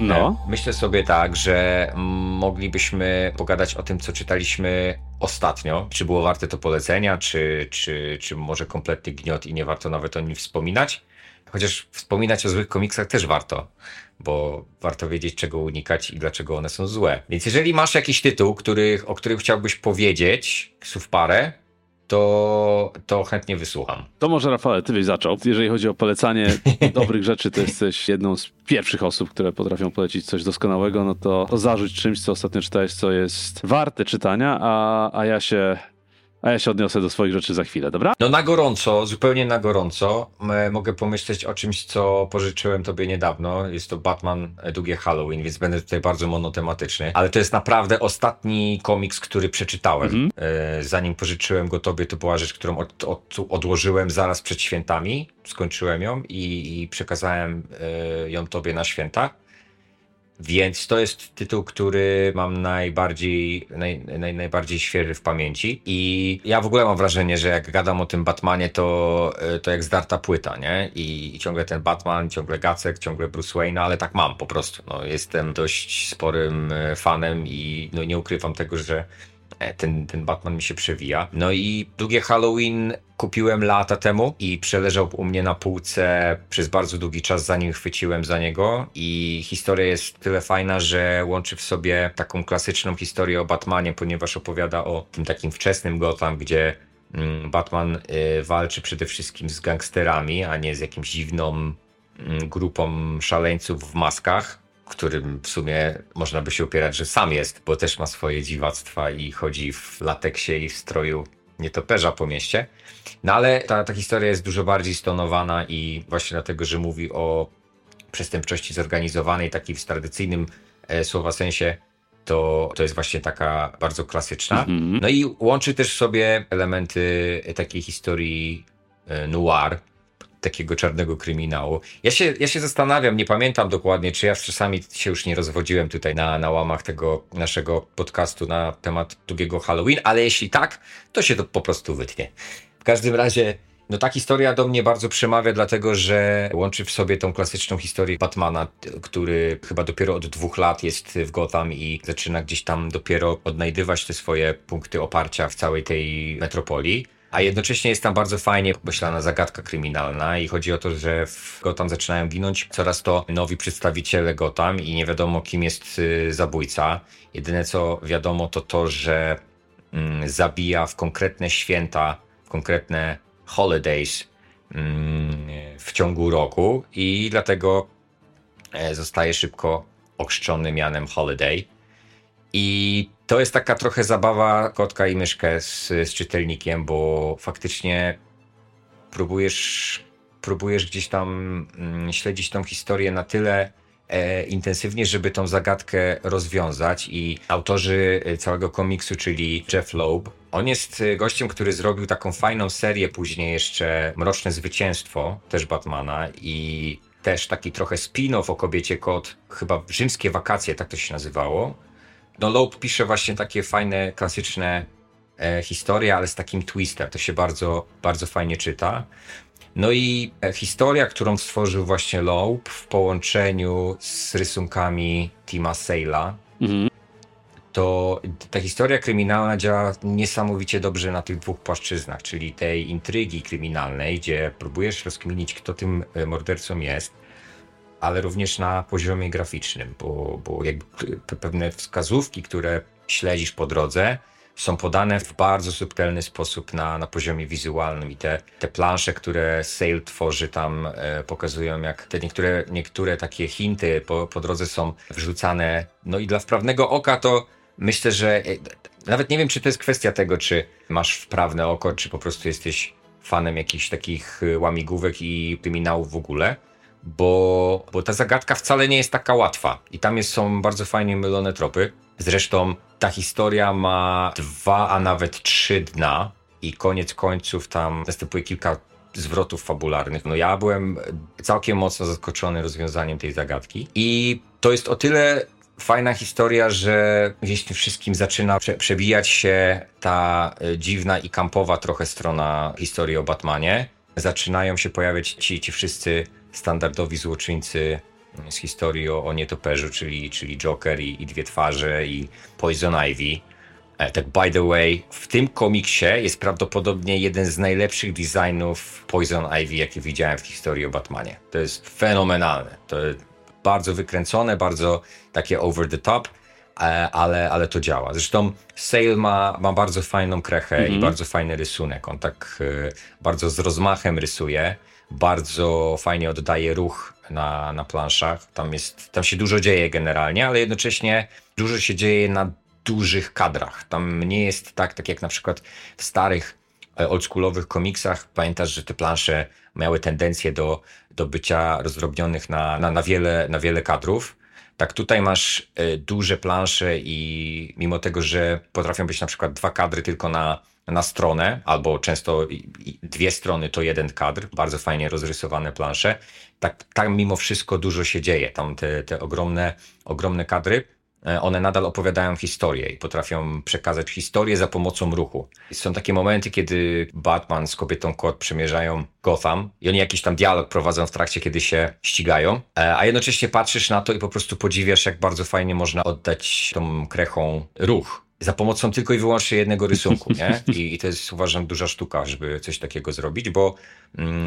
No. Myślę sobie tak, że moglibyśmy pogadać o tym, co czytaliśmy ostatnio, czy było warte to polecenia, czy może kompletny gniot i nie warto nawet o nim wspominać. Chociaż wspominać o złych komiksach też warto, bo warto wiedzieć, czego unikać i dlaczego one są złe. Więc jeżeli masz jakiś tytuł, o którym chciałbyś powiedzieć, słów parę, to chętnie wysłucham. To może, Rafale, ty byś zaczął. Jeżeli chodzi o polecanie dobrych rzeczy, to jesteś jedną z pierwszych osób, które potrafią polecić coś doskonałego, no to zarzuć czymś, co ostatnio czytałeś, co jest warte czytania, a ja się odniosę do swoich rzeczy za chwilę, dobra? No na gorąco, zupełnie na gorąco mogę pomyśleć o czymś, co pożyczyłem tobie niedawno. Jest to Batman: Długie Halloween, więc będę tutaj bardzo monotematyczny. Ale to jest naprawdę ostatni komiks, który przeczytałem. Zanim pożyczyłem go tobie, to była rzecz, którą odłożyłem zaraz przed świętami. Skończyłem ją i przekazałem ją tobie na święta. Więc to jest tytuł, który mam najbardziej świeży w pamięci i ja w ogóle mam wrażenie, że jak gadam o tym Batmanie, to jak zdarta płyta, nie? I ciągle ten Batman, ciągle Gacek, ciągle Bruce Wayne'a, ale tak mam po prostu. No, jestem dość sporym fanem i no, nie ukrywam tego, że ten Batman mi się przewija. No i Długie Halloween kupiłem lata temu i przeleżał u mnie na półce przez bardzo długi czas, zanim chwyciłem za niego. I historia jest tyle fajna, że łączy w sobie taką klasyczną historię o Batmanie, ponieważ opowiada o tym takim wczesnym Gotham, gdzie Batman walczy przede wszystkim z gangsterami, a nie z jakimś dziwną grupą szaleńców w maskach, którym w sumie można by się upierać, że sam jest, bo też ma swoje dziwactwa i chodzi w lateksie i w stroju nietoperza po mieście. No ale ta historia jest dużo bardziej stonowana i właśnie dlatego, że mówi o przestępczości zorganizowanej, takiej w tradycyjnym słowa sensie, to jest właśnie taka bardzo klasyczna. No i łączy też sobie elementy takiej historii noir, takiego czarnego kryminału. Ja się zastanawiam, nie pamiętam dokładnie, czy ja czasami się już nie rozwodziłem tutaj na łamach tego naszego podcastu na temat Długiego Halloween, ale jeśli tak, to się to po prostu wytnie. W każdym razie, no ta historia do mnie bardzo przemawia, dlatego że łączy w sobie tą klasyczną historię Batmana, który chyba dopiero od 2 lat jest w Gotham i zaczyna gdzieś tam dopiero odnajdywać te swoje punkty oparcia w całej tej metropolii. A jednocześnie jest tam bardzo fajnie pomyślana zagadka kryminalna i chodzi o to, że w Gotham zaczynają ginąć coraz to nowi przedstawiciele Gotham i nie wiadomo, kim jest zabójca. Jedyne co wiadomo to, że zabija w konkretne święta, w konkretne holidays w ciągu roku i dlatego zostaje szybko ochrzczony mianem Holiday. I to jest taka trochę zabawa kotka i myszkę z czytelnikiem, bo faktycznie próbujesz gdzieś tam śledzić tą historię na tyle intensywnie, żeby tą zagadkę rozwiązać. I autorzy całego komiksu, czyli Jeff Loeb, on jest gościem, który zrobił taką fajną serię później jeszcze Mroczne Zwycięstwo, też Batmana i też taki trochę spin-off o kobiecie kot, chyba Rzymskie Wakacje, tak to się nazywało. No Loeb pisze właśnie takie fajne, klasyczne historie, ale z takim twistem. To się bardzo, bardzo fajnie czyta. No i historia, którą stworzył właśnie Loeb w połączeniu z rysunkami Tima Sale'a, to ta historia kryminalna działa niesamowicie dobrze na tych 2 płaszczyznach, czyli tej intrygi kryminalnej, gdzie próbujesz rozkminić, kto tym mordercą jest, ale również na poziomie graficznym, bo jakby pewne wskazówki, które śledzisz po drodze, są podane w bardzo subtelny sposób na poziomie wizualnym i te plansze, które Sale tworzy tam pokazują, jak te niektóre takie hinty po drodze są wrzucane. No i dla wprawnego oka to myślę, że nawet nie wiem, czy to jest kwestia tego, czy masz wprawne oko, czy po prostu jesteś fanem jakichś takich łamigłówek i kryminałów w ogóle. Bo ta zagadka wcale nie jest taka łatwa i tam są bardzo fajnie mylone tropy. Zresztą ta historia ma 2, a nawet 3 dna i koniec końców tam następuje kilka zwrotów fabularnych. No ja byłem całkiem mocno zaskoczony rozwiązaniem tej zagadki i to jest o tyle fajna historia, że gdzieś tym wszystkim zaczyna przebijać się ta dziwna i kampowa trochę strona historii o Batmanie. Zaczynają się pojawiać ci wszyscy standardowi złoczyńcy z historii o nietoperzu, czyli Joker i Dwie Twarze i Poison Ivy. Tak by the way, w tym komiksie jest prawdopodobnie jeden z najlepszych designów Poison Ivy, jakie widziałem w historii o Batmanie. To jest fenomenalne. To jest bardzo wykręcone, bardzo takie over the top, ale to działa. Zresztą Sale ma bardzo fajną krechę i bardzo fajny rysunek. On tak bardzo z rozmachem rysuje, bardzo fajnie oddaje ruch na planszach. Tam się dużo dzieje generalnie, ale jednocześnie dużo się dzieje na dużych kadrach. Tam nie jest tak jak na przykład w starych oldschoolowych komiksach. Pamiętasz, że te plansze miały tendencję do bycia rozdrobnionych na wiele kadrów. Tak tutaj masz duże plansze i mimo tego, że potrafią być na przykład dwa kadry tylko na stronę, albo często dwie strony to jeden kadr, bardzo fajnie rozrysowane plansze, tak tam mimo wszystko dużo się dzieje. Tam te ogromne kadry, one nadal opowiadają historię i potrafią przekazać historię za pomocą ruchu. Są takie momenty, kiedy Batman z kobietą kot przemierzają Gotham i oni jakiś tam dialog prowadzą w trakcie, kiedy się ścigają, a jednocześnie patrzysz na to i po prostu podziwiasz, jak bardzo fajnie można oddać tą krechą ruch za pomocą tylko i wyłącznie jednego rysunku, nie? I to jest, uważam, duża sztuka, żeby coś takiego zrobić, bo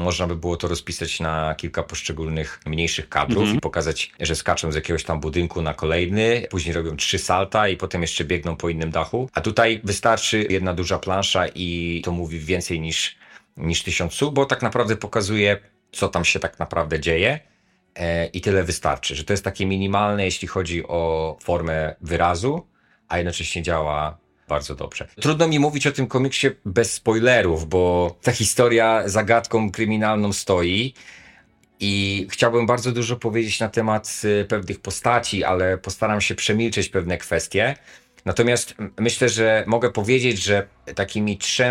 można by było to rozpisać na kilka poszczególnych mniejszych kadrów i pokazać, że skaczą z jakiegoś tam budynku na kolejny, później robią 3 salta i potem jeszcze biegną po innym dachu. A tutaj wystarczy jedna duża plansza i to mówi więcej niż 1000 słów, bo tak naprawdę pokazuje, co tam się tak naprawdę dzieje. I tyle wystarczy, że to jest takie minimalne, jeśli chodzi o formę wyrazu, a jednocześnie działa bardzo dobrze. Trudno mi mówić o tym komiksie bez spoilerów, bo ta historia zagadką kryminalną stoi i chciałbym bardzo dużo powiedzieć na temat pewnych postaci, ale postaram się przemilczeć pewne kwestie. Natomiast myślę, że mogę powiedzieć, że takimi 3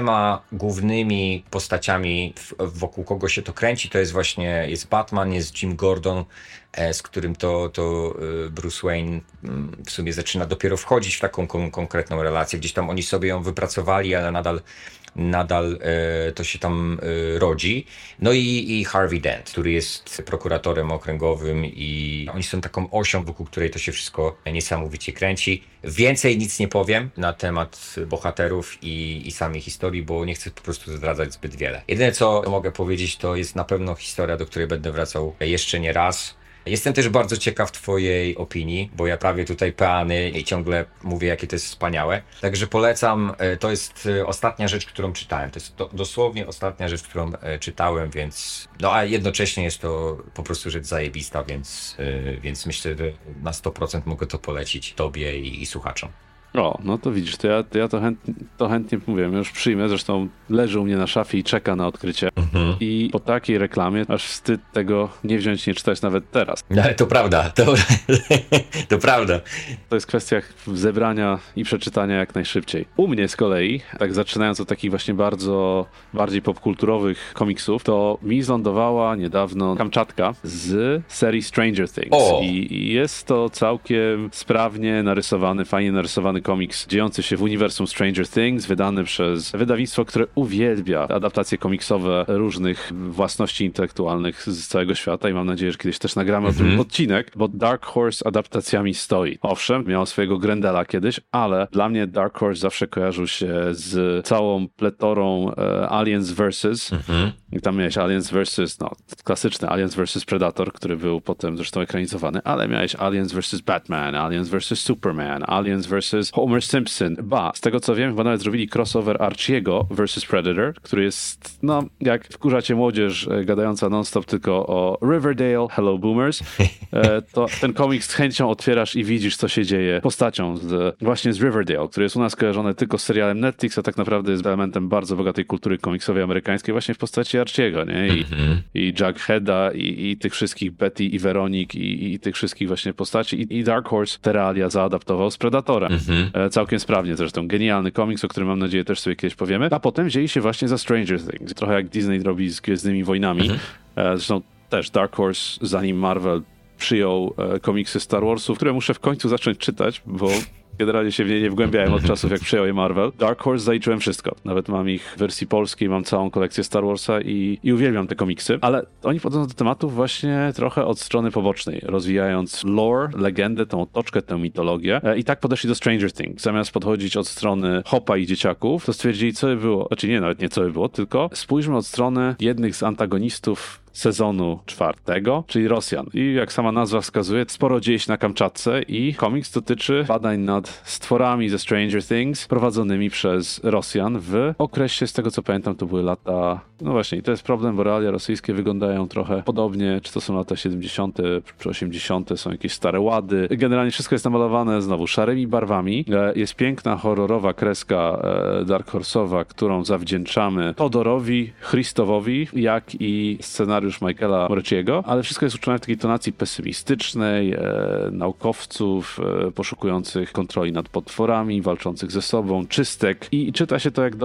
głównymi postaciami, wokół kogo się to kręci, to jest właśnie Batman, jest Jim Gordon, z którym to Bruce Wayne w sumie zaczyna dopiero wchodzić w taką konkretną relację. Gdzieś tam oni sobie ją wypracowali, ale nadal to się tam rodzi. No i Harvey Dent, który jest prokuratorem okręgowym i oni są taką osią, wokół której to się wszystko niesamowicie kręci. Więcej nic nie powiem na temat bohaterów i samej historii, bo nie chcę po prostu zdradzać zbyt wiele. Jedyne, co mogę powiedzieć, to jest na pewno historia, do której będę wracał jeszcze nie raz. Jestem też bardzo ciekaw twojej opinii, bo ja prawie tutaj peany i ciągle mówię, jakie to jest wspaniałe. Także polecam, to jest ostatnia rzecz, którą czytałem. To jest dosłownie ostatnia rzecz, którą czytałem, więc... No a jednocześnie jest to po prostu rzecz zajebista, więc myślę, że na 100% mogę to polecić tobie i słuchaczom. O, no to widzisz, to ja to chętnie mówię, już przyjmę, zresztą leży u mnie na szafie i czeka na odkrycie. I po takiej reklamie aż wstyd tego nie wziąć, nie czytać nawet teraz. No, ale to prawda, to prawda. To jest kwestia zebrania i przeczytania jak najszybciej. U mnie z kolei, tak zaczynając od takich właśnie bardziej popkulturowych komiksów, to mi zlądowała niedawno Kamczatka z serii Stranger Things. I jest to całkiem sprawnie narysowany, fajnie narysowany komiks dziejący się w uniwersum Stranger Things, wydany przez wydawnictwo, które uwielbia adaptacje komiksowe różnych własności intelektualnych z całego świata i mam nadzieję, że kiedyś też nagramy o tym odcinek, bo Dark Horse adaptacjami stoi. Owszem, miał swojego Grendela kiedyś, ale dla mnie Dark Horse zawsze kojarzył się z całą pletorą Aliens vs. I tam miałeś Aliens vs., no klasyczny Aliens vs. Predator, który był potem zresztą ekranizowany, ale miałeś Aliens vs. Batman, Aliens vs. Superman, Aliens vs. Homer Simpson. Ba, z tego co wiem, chyba nawet zrobili crossover Archiego vs. Predator, który jest, no, jak wkurza cię młodzież gadająca non-stop tylko o Riverdale, Hello Boomers, to ten komiks z chęcią otwierasz i widzisz, co się dzieje postacią właśnie z Riverdale, który jest u nas kojarzony tylko z serialem Netflix, a tak naprawdę jest elementem bardzo bogatej kultury komiksowej amerykańskiej właśnie w postaci Archiego, nie? I Jugheada, i tych wszystkich Betty i Veronik, i tych wszystkich właśnie postaci. I Dark Horse te realia zaadaptował z Predatora. Całkiem sprawnie zresztą. Genialny komiks, o którym mam nadzieję też sobie kiedyś powiemy. A potem wzięli się właśnie za Stranger Things. Trochę jak Disney robi z Gwiezdnymi Wojnami. Zresztą też Dark Horse, zanim Marvel przyjął komiksy Star Warsów, które muszę w końcu zacząć czytać, bo Generalnie się w nie nie wgłębiałem od czasów, jak przejął je Marvel. Dark Horse zaliczyłem wszystko. Nawet mam ich w wersji polskiej, mam całą kolekcję Star Warsa i uwielbiam te komiksy. Ale oni podchodzą do tematów właśnie trochę od strony pobocznej, rozwijając lore, legendę, tą otoczkę, tę mitologię. I tak podeszli do Stranger Things. Zamiast podchodzić od strony Hopa i dzieciaków, to stwierdzili, co by było. Znaczy nie, nawet nie co by było, tylko spójrzmy od strony jednych z antagonistów sezonu 4, czyli Rosjan. I jak sama nazwa wskazuje, sporo dzieje się na Kamczatce i komiks dotyczy badań nad stworami ze Stranger Things prowadzonymi przez Rosjan w okresie, z tego co pamiętam, to były lata... No właśnie, i to jest problem, bo realia rosyjskie wyglądają trochę podobnie, czy to są lata 70. czy 80. są jakieś stare łady. Generalnie wszystko jest namalowane znowu szarymi barwami. Jest piękna, horrorowa kreska Dark Horse'owa, którą zawdzięczamy Todorowi, Christowowi, jak i scenariusz już Michaela Moreciego, ale wszystko jest uczone w takiej tonacji pesymistycznej, naukowców poszukujących kontroli nad potworami, walczących ze sobą, czystek i czyta się to jak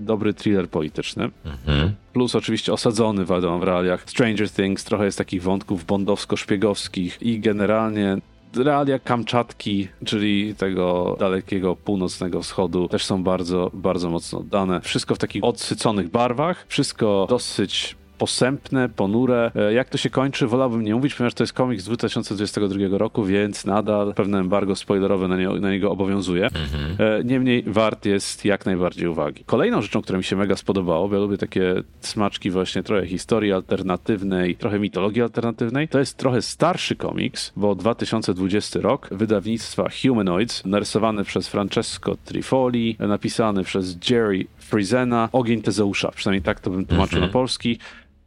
dobry thriller polityczny. Mhm. Plus oczywiście osadzony wiadomo, w realiach Stranger Things, trochę jest takich wątków bondowsko-szpiegowskich i generalnie realia Kamczatki, czyli tego dalekiego północnego wschodu, też są bardzo, bardzo mocno oddane. Wszystko w takich odsyconych barwach, wszystko dosyć posępne, ponure. Jak to się kończy, wolałbym nie mówić, ponieważ to jest komik z 2022 roku, więc nadal pewne embargo spoilerowe na niego obowiązuje. Mhm. Niemniej wart jest jak najbardziej uwagi. Kolejną rzeczą, która mi się mega spodobało, bo ja lubię takie smaczki właśnie trochę historii alternatywnej, trochę mitologii alternatywnej, to jest trochę starszy komiks, bo 2020 rok, wydawnictwa Humanoids, narysowany przez Francesco Trifoli, napisany przez Jerry Friesena, Ogień Tezeusza, przynajmniej tak to bym tłumaczył na polski,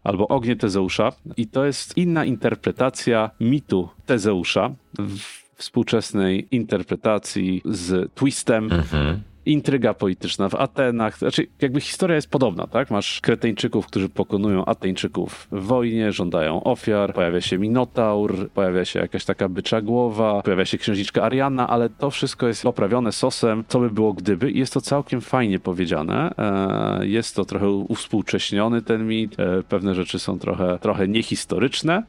albo Ognie Tezeusza. I to jest inna interpretacja mitu Tezeusza w współczesnej interpretacji z twistem. Mhm. Intryga polityczna w Atenach. Znaczy jakby historia jest podobna, tak? Masz Kreteńczyków, którzy pokonują Ateńczyków w wojnie, żądają ofiar, pojawia się Minotaur, pojawia się jakaś taka bycza głowa, pojawia się księżniczka Ariana, ale to wszystko jest poprawione sosem, co by było gdyby, i jest to całkiem fajnie powiedziane. Jest to trochę uwspółcześniony ten mit, pewne rzeczy są trochę niehistoryczne.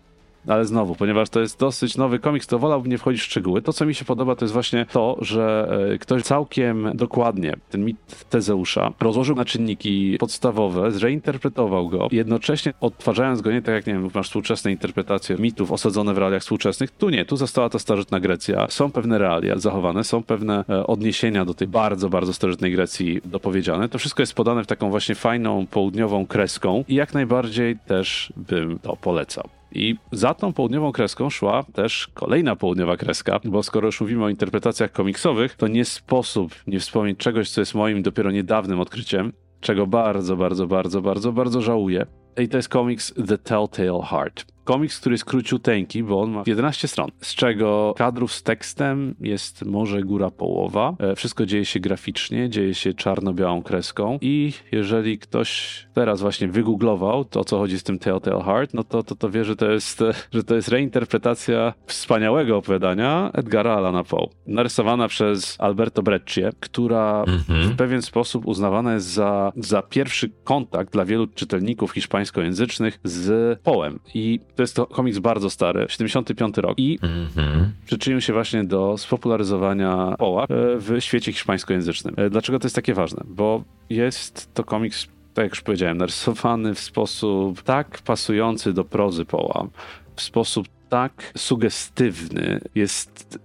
Ale znowu, ponieważ to jest dosyć nowy komiks, to wolałbym nie wchodzić w szczegóły. To, co mi się podoba, to jest właśnie to, że ktoś całkiem dokładnie ten mit Tezeusza rozłożył na czynniki podstawowe, zreinterpretował go, jednocześnie odtwarzając go nie tak jak, nie wiem, masz współczesne interpretacje mitów osadzone w realiach współczesnych. Tu nie, tu została ta starożytna Grecja. Są pewne realia zachowane, są pewne odniesienia do tej bardzo, bardzo starożytnej Grecji dopowiedziane. To wszystko jest podane w taką właśnie fajną, południową kreską i jak najbardziej też bym to polecał. I za tą południową kreską szła też kolejna południowa kreska, bo skoro już mówimy o interpretacjach komiksowych, to nie sposób nie wspomnieć czegoś, co jest moim dopiero niedawnym odkryciem, czego bardzo, bardzo, bardzo, bardzo, bardzo żałuję. I to jest komiks The Telltale Heart. Komiks, który jest króciuteńki, bo on ma 11 stron, z czego kadrów z tekstem jest może góra połowa. Wszystko dzieje się graficznie, dzieje się czarno-białą kreską i jeżeli ktoś teraz właśnie wygooglował to, o co chodzi z tym Telltale Heart, no to wie, że to jest reinterpretacja wspaniałego opowiadania Edgara Allana Poe, narysowana przez Alberto Breccie, która w pewien sposób uznawana jest za pierwszy kontakt dla wielu czytelników hiszpańskojęzycznych z Poem. I to jest to komiks bardzo stary, 75 rok, i przyczynił się właśnie do spopularyzowania Poe'a w świecie hiszpańskojęzycznym. Dlaczego to jest takie ważne? Bo jest to komiks, tak jak już powiedziałem, narysowany w sposób tak pasujący do prozy Poe'a, w sposób tak sugestywny, jest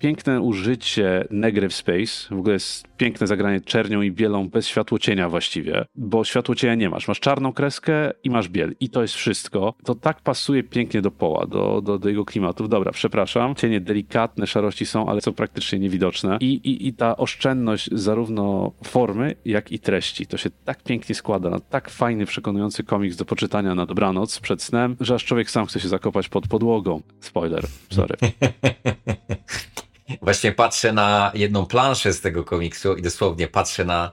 piękne użycie negry w space, w ogóle jest piękne zagranie czernią i bielą bez światłocienia właściwie, bo światłocienia nie masz. Masz czarną kreskę i masz biel i to jest wszystko. To tak pasuje pięknie do Poła, do jego klimatów. Dobra, przepraszam, cienie delikatne, szarości są, ale są praktycznie niewidoczne i ta oszczędność zarówno formy, jak i treści. To się tak pięknie składa na tak fajny, przekonujący komiks do poczytania na dobranoc przed snem, że aż człowiek sam chce się zakopać pod podłogą. Spoiler, sorry. Właśnie patrzę na jedną planszę z tego komiksu i dosłownie patrzę na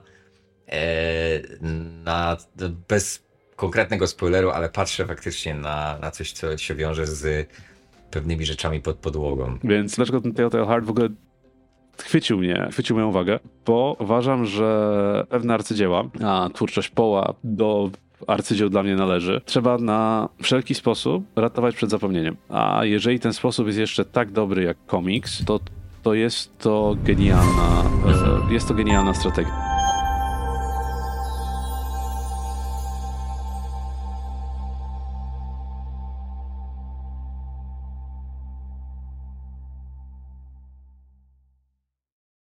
bez konkretnego spoileru, ale patrzę faktycznie na coś, co się wiąże z pewnymi rzeczami pod podłogą. Więc dlaczego ten Telltale Heart w ogóle chwycił moją uwagę, bo uważam, że pewne arcydzieła, a twórczość Poe'a do arcydzieł dla mnie należy, trzeba na wszelki sposób ratować przed zapomnieniem. A jeżeli ten sposób jest jeszcze tak dobry jak komiks, to to jest to genialna strategia.